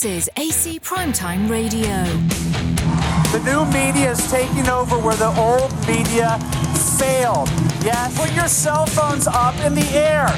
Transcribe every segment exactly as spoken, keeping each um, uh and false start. This is A C Primetime Radio. The new media is taking over where the old media failed. Yeah, put your cell phones up in the air.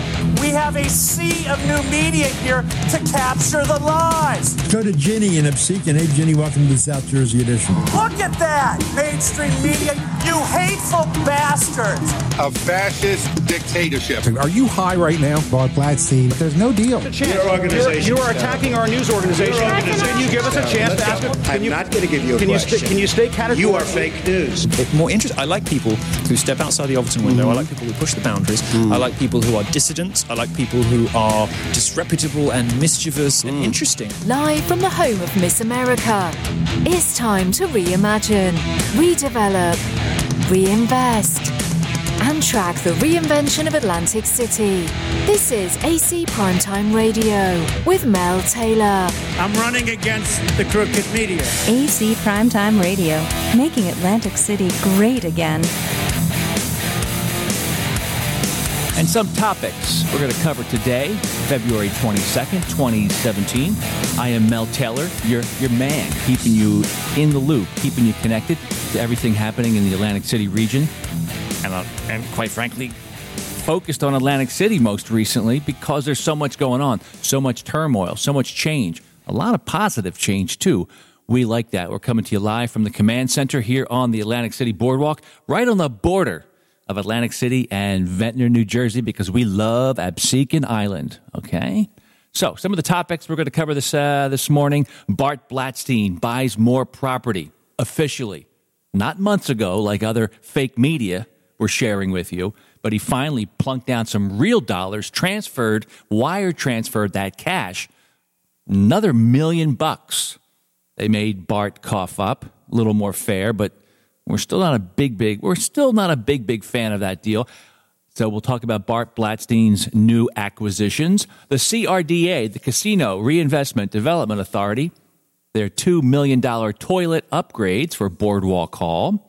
We have a sea of new media here to capture the lies. Go to Ginny in Upseek, and hey, Ginny, welcome to the South Jersey edition. Look at that, mainstream media, you hateful bastards. A fascist dictatorship. Are you high right now? Bart Blatstein, there's no deal. It's a chance. Your organization. You are attacking our news organization. Can you give us a chance to ask it? I'm not going to give you a question. Can you stay categorical? You are fake news. It's more interesting. I like people who step outside the Overton window. Mm-hmm. I like people who push the boundaries. Mm. I like people who are dissidents. I like people who are disreputable and mischievous mm. and interesting. Live from the home of Miss America, it's time to reimagine, redevelop, reinvest, and track the reinvention of Atlantic City. This is A C Primetime Radio with Mel Taylor. I'm running against the crooked media. A C Primetime Radio, making Atlantic City great again. And some topics we're going to cover today, February twenty-second, twenty seventeen. I am Mel Taylor, your your man, keeping you in the loop, keeping you connected to everything happening in the Atlantic City region. And, uh, and quite frankly, focused on Atlantic City most recently because there's so much going on, so much turmoil, so much change, a lot of positive change, too. We like that. We're coming to you live from the command center here on the Atlantic City Boardwalk, right on the border of Atlantic City and Ventnor, New Jersey, because we love Absecon Island, okay? So, some of the topics we're going to cover this uh, this morning. Bart Blatstein buys more property, officially. Not months ago, like other fake media were sharing with you, but he finally plunked down some real dollars, transferred, wire transferred that cash, another million bucks. They made Bart cough up, a little more fair, but We're still not a big, big, we're still not a big, big fan of that deal. So we'll talk about Bart Blatstein's new acquisitions. The C R D A, the Casino Reinvestment Development Authority, their two million dollars toilet upgrades for Boardwalk Hall.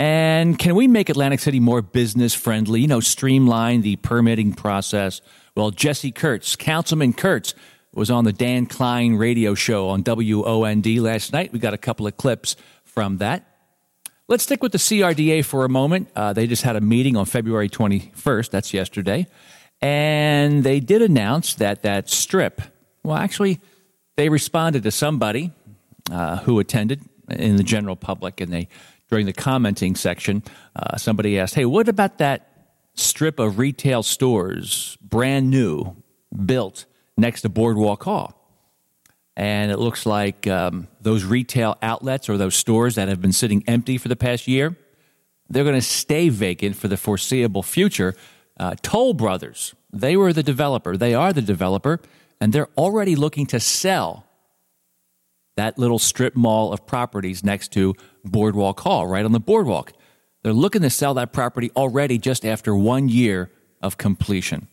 And can we make Atlantic City more business-friendly, you know, streamline the permitting process? Well, Jessy Kurtz, Councilman Kurtz, was on the Dan Klein radio show on W O N D last night. We got a couple of clips from that. Let's stick with the C R D A for a moment. Uh, they just had a meeting on February twenty-first. That's yesterday. And they did announce that that strip, well, actually, they responded to somebody uh, who attended in the general public. And they, during the commenting section, uh, somebody asked, hey, what about that strip of retail stores, brand new, built next to Boardwalk Hall? And it looks like um, those retail outlets or those stores that have been sitting empty for the past year, they're going to stay vacant for the foreseeable future. Uh, Toll Brothers, they were the developer. They are the developer, and they're already looking to sell that little strip mall of properties next to Boardwalk Hall, right on the boardwalk. They're looking to sell that property already just after one year of completion.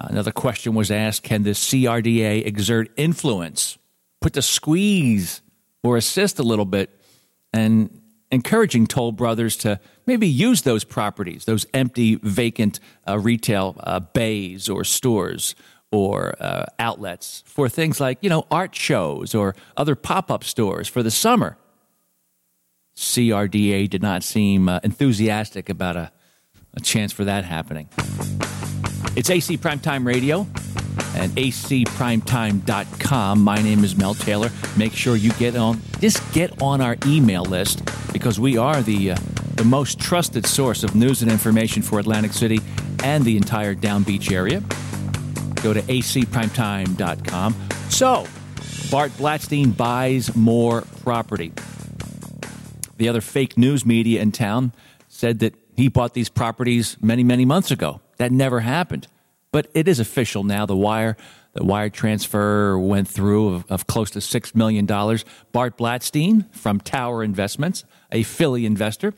Uh, another question was asked, can the C R D A exert influence? Put the squeeze or assist a little bit and encouraging Toll Brothers to maybe use those properties, those empty, vacant uh, retail uh, bays or stores or uh, outlets for things like, you know, art shows or other pop-up stores for the summer. C R D A did not seem uh, enthusiastic about a, a chance for that happening. It's A C Primetime Radio. And A C primetime dot com. My name is Mel Taylor. Make sure you get on, just get on our email list because we are the uh, the most trusted source of news and information for Atlantic City and the entire Down Beach area. Go to A C primetime dot com. So, Bart Blatstein buys more property. The other fake news media in town said that he bought these properties many, many months ago. That never happened. But it is official now. The wire the wire transfer went through of, of close to six million dollars. Bart Blatstein from Tower Investments, a Philly investor,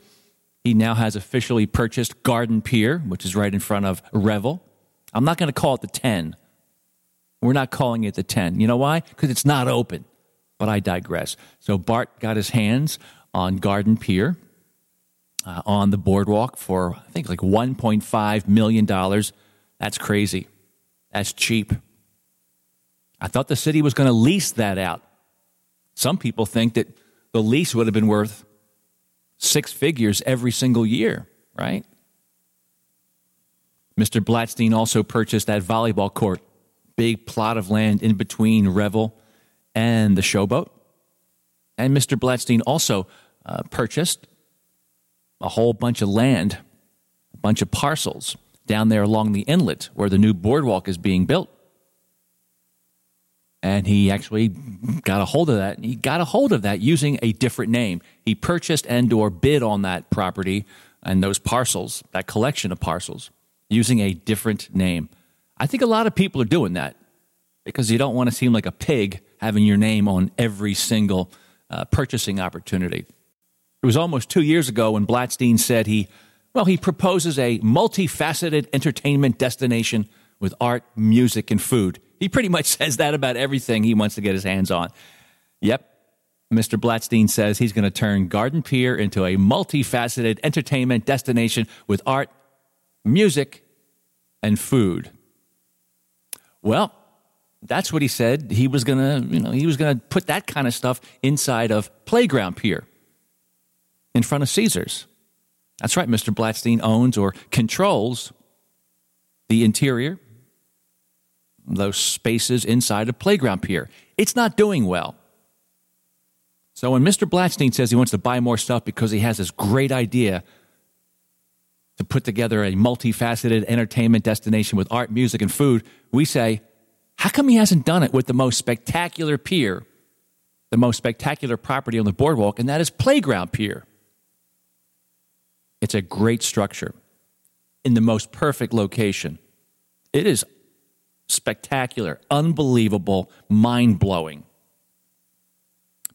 he now has officially purchased Garden Pier, which is right in front of Revel. I'm not going to call it the ten. We're not calling it the ten. You know why? Because it's not open. But I digress. So Bart got his hands on Garden Pier uh, on the boardwalk for, I think, like one point five million dollars. That's crazy. That's cheap. I thought the city was going to lease that out. Some people think that the lease would have been worth six figures every single year, right? Mister Blatstein also purchased that volleyball court, big plot of land in between Revel and the Showboat. And Mister Blatstein also uh, purchased a whole bunch of land, a bunch of parcels down there along the inlet where the new boardwalk is being built. And he actually got a hold of that. He got a hold of that using a different name. He purchased and or bid on that property and those parcels, that collection of parcels, using a different name. I think a lot of people are doing that because you don't want to seem like a pig having your name on every single uh, purchasing opportunity. It was almost two years ago when Blatstein said he, well, he proposes a multifaceted entertainment destination with art, music, and food. He pretty much says that about everything he wants to get his hands on. Yep, Mister Blatstein says he's going to turn Garden Pier into a multifaceted entertainment destination with art, music, and food. Well, that's what he said. He was going to, you know, he was going to put that kind of stuff inside of Playground Pier in front of Caesars. That's right, Mister Blatstein owns or controls the interior, those spaces inside of Playground Pier. It's not doing well. So when Mister Blatstein says he wants to buy more stuff because he has this great idea to put together a multifaceted entertainment destination with art, music, and food, we say, how come he hasn't done it with the most spectacular pier, the most spectacular property on the boardwalk, and that is Playground Pier? It's a great structure in the most perfect location. It is spectacular, unbelievable, mind-blowing.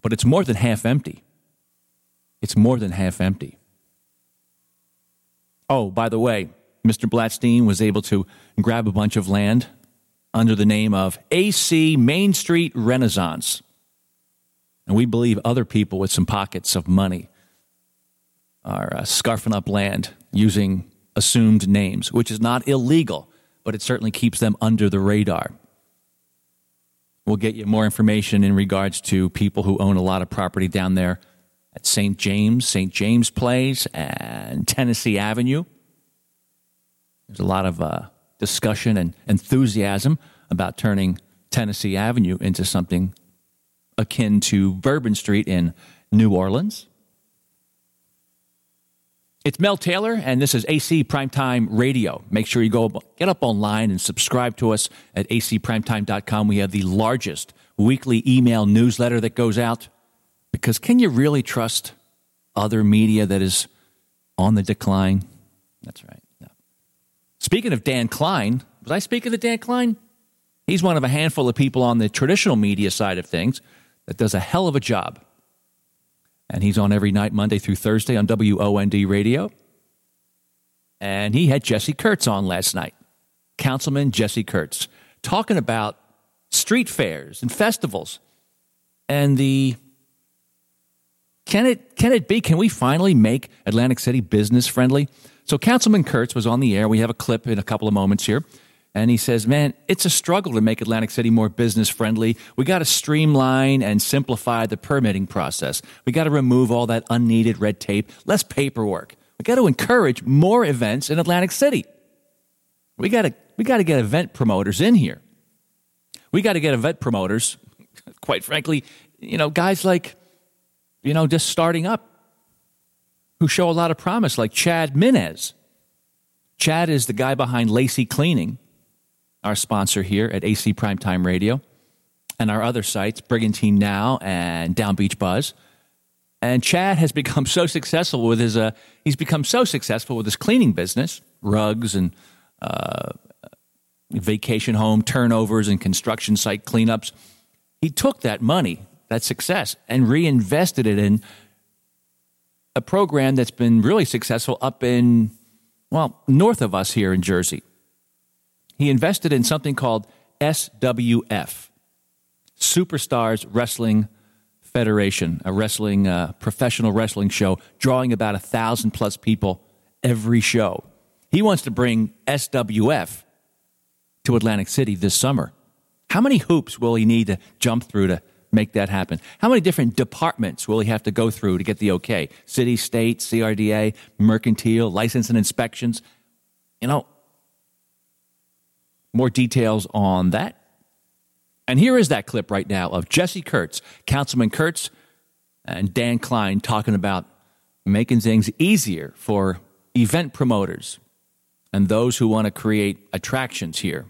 But it's more than half empty. It's more than half empty. Oh, by the way, Mister Blatstein was able to grab a bunch of land under the name of A C Main Street Renaissance. And we believe other people with some pockets of money are uh, scarfing up land using assumed names, which is not illegal, but it certainly keeps them under the radar. We'll get you more information in regards to people who own a lot of property down there at Saint James, Saint James Place, and Tennessee Avenue. There's a lot of uh, discussion and enthusiasm about turning Tennessee Avenue into something akin to Bourbon Street in New Orleans. It's Mel Taylor, and this is A C Primetime Radio. Make sure you go get up online and subscribe to us at a c primetime dot com. We have the largest weekly email newsletter that goes out because can you really trust other media that is on the decline? That's right. No. Speaking of Dan Klein, was I speaking of Dan Klein? He's one of a handful of people on the traditional media side of things that does a hell of a job. And he's on every night, Monday through Thursday on W O N D Radio. And he had Jessy Kurtz on last night, Councilman Jessy Kurtz, talking about street fairs and festivals. And the, can it can it be, can we finally make Atlantic City business friendly? So Councilman Kurtz was on the air. We have a clip in a couple of moments here. And he says, man, it's a struggle to make Atlantic City more business friendly. We got to streamline and simplify the permitting process. We got to remove all that unneeded red tape, less paperwork. We got to encourage more events in Atlantic City. We got to we got to get event promoters in here. We got to get event promoters, quite frankly, you know, guys like, you know, just starting up who show a lot of promise, like Chad Menez. Chad is the guy behind Lacey Cleaning, our sponsor here at A C Primetime Radio, and our other sites, Brigantine Now and Down Beach Buzz. And Chad has become so successful with his, uh, he's become so successful with his cleaning business, rugs and uh, vacation home turnovers and construction site cleanups. He took that money, that success, and reinvested it in a program that's been really successful up in, well, north of us here in Jersey. He invested in something called S W F, Superstars Wrestling Federation, a wrestling uh, professional wrestling show, drawing about a thousand plus people every show. He wants to bring S W F to Atlantic City this summer. How many hoops will he need to jump through to make that happen? How many different departments will he have to go through to get the okay? City, state, C R D A, mercantile, license and inspections. You know, more details on that. And here is that clip right now of Jessy Kurtz, Councilman Kurtz, and Dan Klein talking about making things easier for event promoters and those who want to create attractions here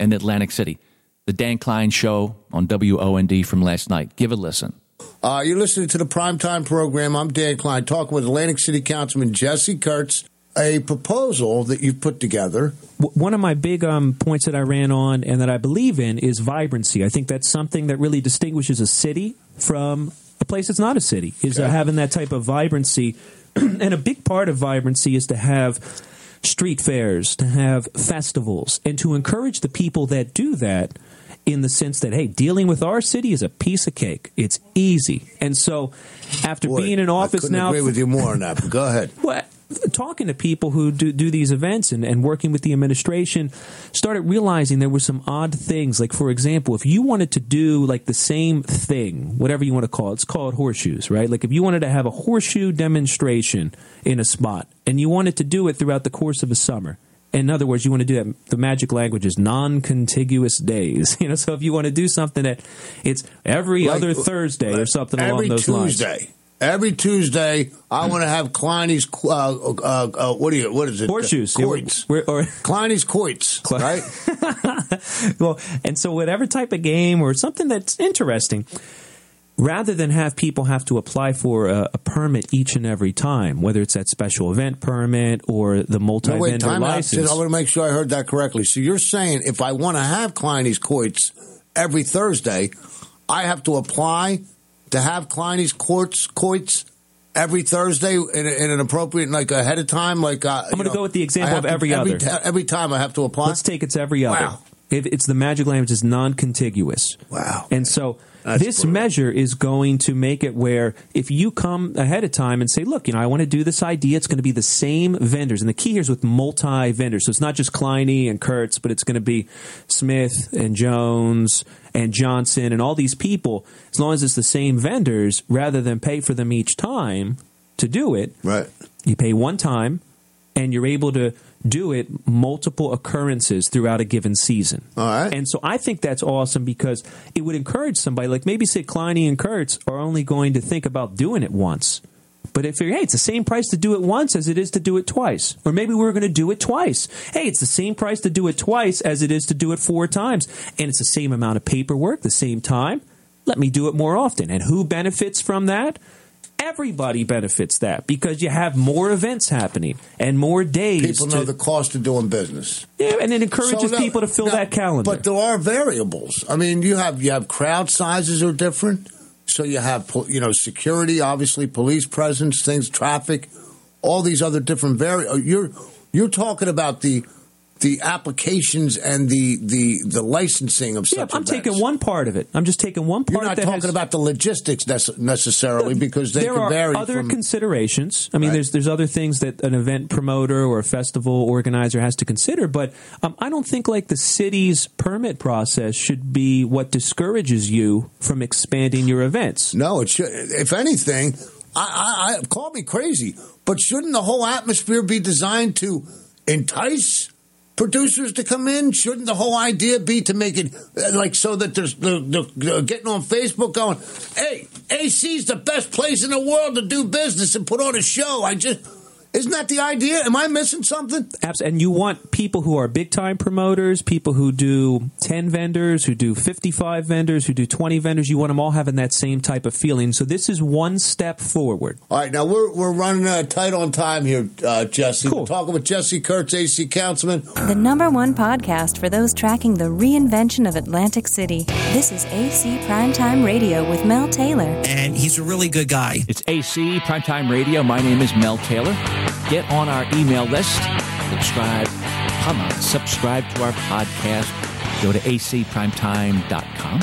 in Atlantic City. The Dan Klein Show on W O N D from last night. Give a listen. Uh, you're listening to the Primetime Program. I'm Dan Klein, talking with Atlantic City Councilman Jessy Kurtz. A proposal that you've put together. One of my big um, points that I ran on and that I believe in is vibrancy. I think that's something that really distinguishes a city from a place that's not a city, is okay. uh, having that type of vibrancy. And a big part of vibrancy is to have street fairs, to have festivals, and to encourage the people that do that in the sense that, hey, dealing with our city is a piece of cake. It's easy. And so after Boy, being in office I couldn't now... I agree with you more on that, but go ahead. What? Talking to people who do, do these events and, and working with the administration, started realizing there were some odd things. Like, for example, if you wanted to do like the same thing, whatever you want to call it, it's called horseshoes, right? Like if you wanted to have a horseshoe demonstration in a spot and you wanted to do it throughout the course of a summer. In other words, you want to do that. The magic language is non-contiguous days. You know, so if you want to do something that it's every like, other Thursday like, or something along those Tuesday. Lines. Every Tuesday, I want to have Kleiny's, uh, uh, uh, what do you, what is it? Horseshoes. Coits. We're, we're, or, Kleiny's Coits, Cle- right? Well, and so whatever type of game or something that's interesting, rather than have people have to apply for a, a permit each and every time, whether it's that special event permit or the multi-vendor no, wait, time license. I want to make sure I heard that correctly. So you're saying if I want to have Kleiny's Coits every Thursday, I have to apply to have Kleiny's courts, courts every Thursday in, in an appropriate, like ahead of time, like uh, I'm going to go with the example of every to, other. Every, t- every time I have to apply, let's take it's every other. Wow, it, it's the magic language is non-contiguous. Wow, and so That's this brutal. Measure is going to make it where if you come ahead of time and say, look, you know, I want to do this idea, it's going to be the same vendors, and the key here is with multi vendors, so it's not just Kleiny and Kurtz, but it's going to be Smith and Jones and Johnson and all these people, as long as it's the same vendors, rather than pay for them each time to do it, right? You pay one time, and you're able to do it multiple occurrences throughout a given season. All right. And so I think that's awesome because it would encourage somebody, like maybe say Kleiny and Kurtz are only going to think about doing it once. But if you're, hey, it's the same price to do it once as it is to do it twice. Or maybe we're going to do it twice. Hey, it's the same price to do it twice as it is to do it four times. And it's the same amount of paperwork, the same time. Let me do it more often. And who benefits from that? Everybody benefits that because you have more events happening and more days. People to, know the cost of doing business. Yeah, and it encourages so now, people to fill now, that calendar. But there are variables. I mean, you have you have crowd sizes are different. So you have, you know, security, obviously, police presence, things, traffic, all these other different variables. You're you're talking about the the applications and the the, the licensing of such events. Yeah, I'm taking one part of it. I'm just taking one part. You're not that talking has, about the logistics necessarily the, because they can vary. There are other from, considerations. I mean, right? there's there's other things that an event promoter or a festival organizer has to consider. But um, I don't think like the city's permit process should be what discourages you from expanding your events. No, it should. If anything, I, I, I call me crazy, but shouldn't the whole atmosphere be designed to entice producers to come in? Shouldn't the whole idea be to make it like so that there's they're, they're getting on Facebook going, hey, A C's the best place in the world to do business and put on a show. I just isn't that the idea? Am I missing something? Absolutely. And you want people who are big time promoters, people who do ten vendors, who do fifty-five vendors, who do twenty vendors. You want them all having that same type of feeling. So this is one step forward. All right, now we're we're running uh, tight on time here, uh, Jessy. Cool. We're talking with Jessy Kurtz, A C Councilman. The number one podcast for those tracking the reinvention of Atlantic City. This is A C Primetime Radio with Mel Taylor. And he's a really good guy. It's A C Primetime Radio. My name is Mel Taylor. Get on our email list. Subscribe. Come on, subscribe to our podcast. Go to a c primetime dot com.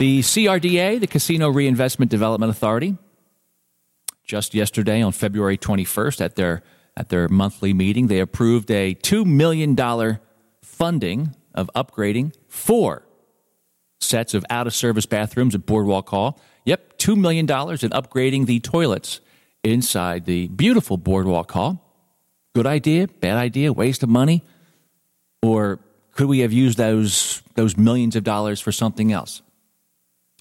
The C R D A, the Casino Reinvestment Development Authority, just yesterday on February twenty-first at their at their monthly meeting, they approved a two million dollars funding of upgrading four sets of out-of-service bathrooms at Boardwalk Hall. Yep, two million dollars in upgrading the toilets inside the beautiful Boardwalk Hall. Good idea, bad idea, waste of money? Or could we have used those those millions of dollars for something else?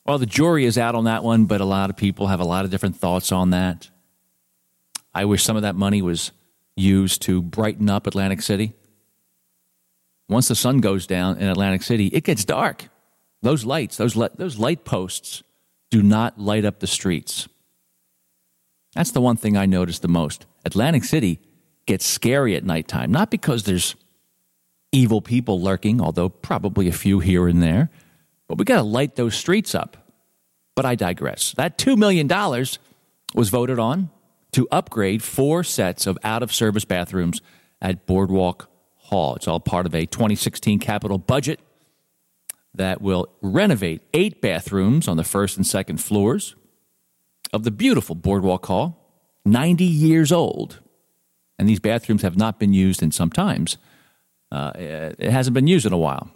Well, the jury is out on that one, but a lot of people have a lot of different thoughts on that. I wish some of that money was used to brighten up Atlantic City. Once the sun goes down in Atlantic City, it gets dark. Those lights, those le- those light posts do not light up the streets. That's the one thing I noticed the most. Atlantic City gets scary at nighttime, not because there's evil people lurking, although probably a few here and there, but we got to light those streets up. But I digress. That two million dollars was voted on to upgrade four sets of out-of-service bathrooms at Boardwalk Hall. It's all part of a twenty sixteen capital budget that will renovate eight bathrooms on the first and second floors of the beautiful Boardwalk Hall, ninety years old. And these bathrooms have not been used in some times. Uh, it hasn't been used in a while.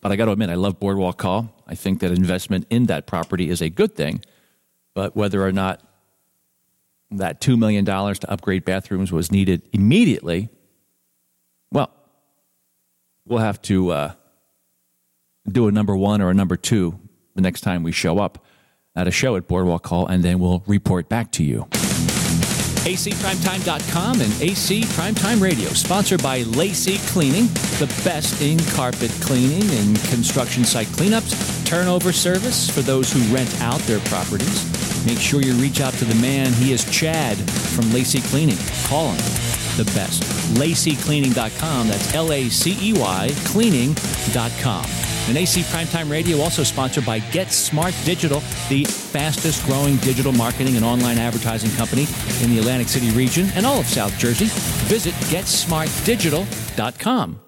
But I got to admit, I love Boardwalk Hall. I think that investment in that property is a good thing. But whether or not that two million dollars to upgrade bathrooms was needed immediately, well, we'll have to uh, do a number one or a number two the next time we show up at a show at Boardwalk Hall, and then we'll report back to you. A C Primetime dot com and A C Primetime Radio, sponsored by Lacey Cleaning, the best in carpet cleaning and construction site cleanups, turnover service for those who rent out their properties. Make sure you reach out to the man. He is Chad from Lacey Cleaning. Call him. The best. Lacey Cleaning dot com. That's L A C E Y Cleaning dot com. And A C Primetime Radio, also sponsored by Get Smart Digital, the fastest-growing digital marketing and online advertising company in the Atlantic City region and all of South Jersey. Visit Get Smart Digital dot com.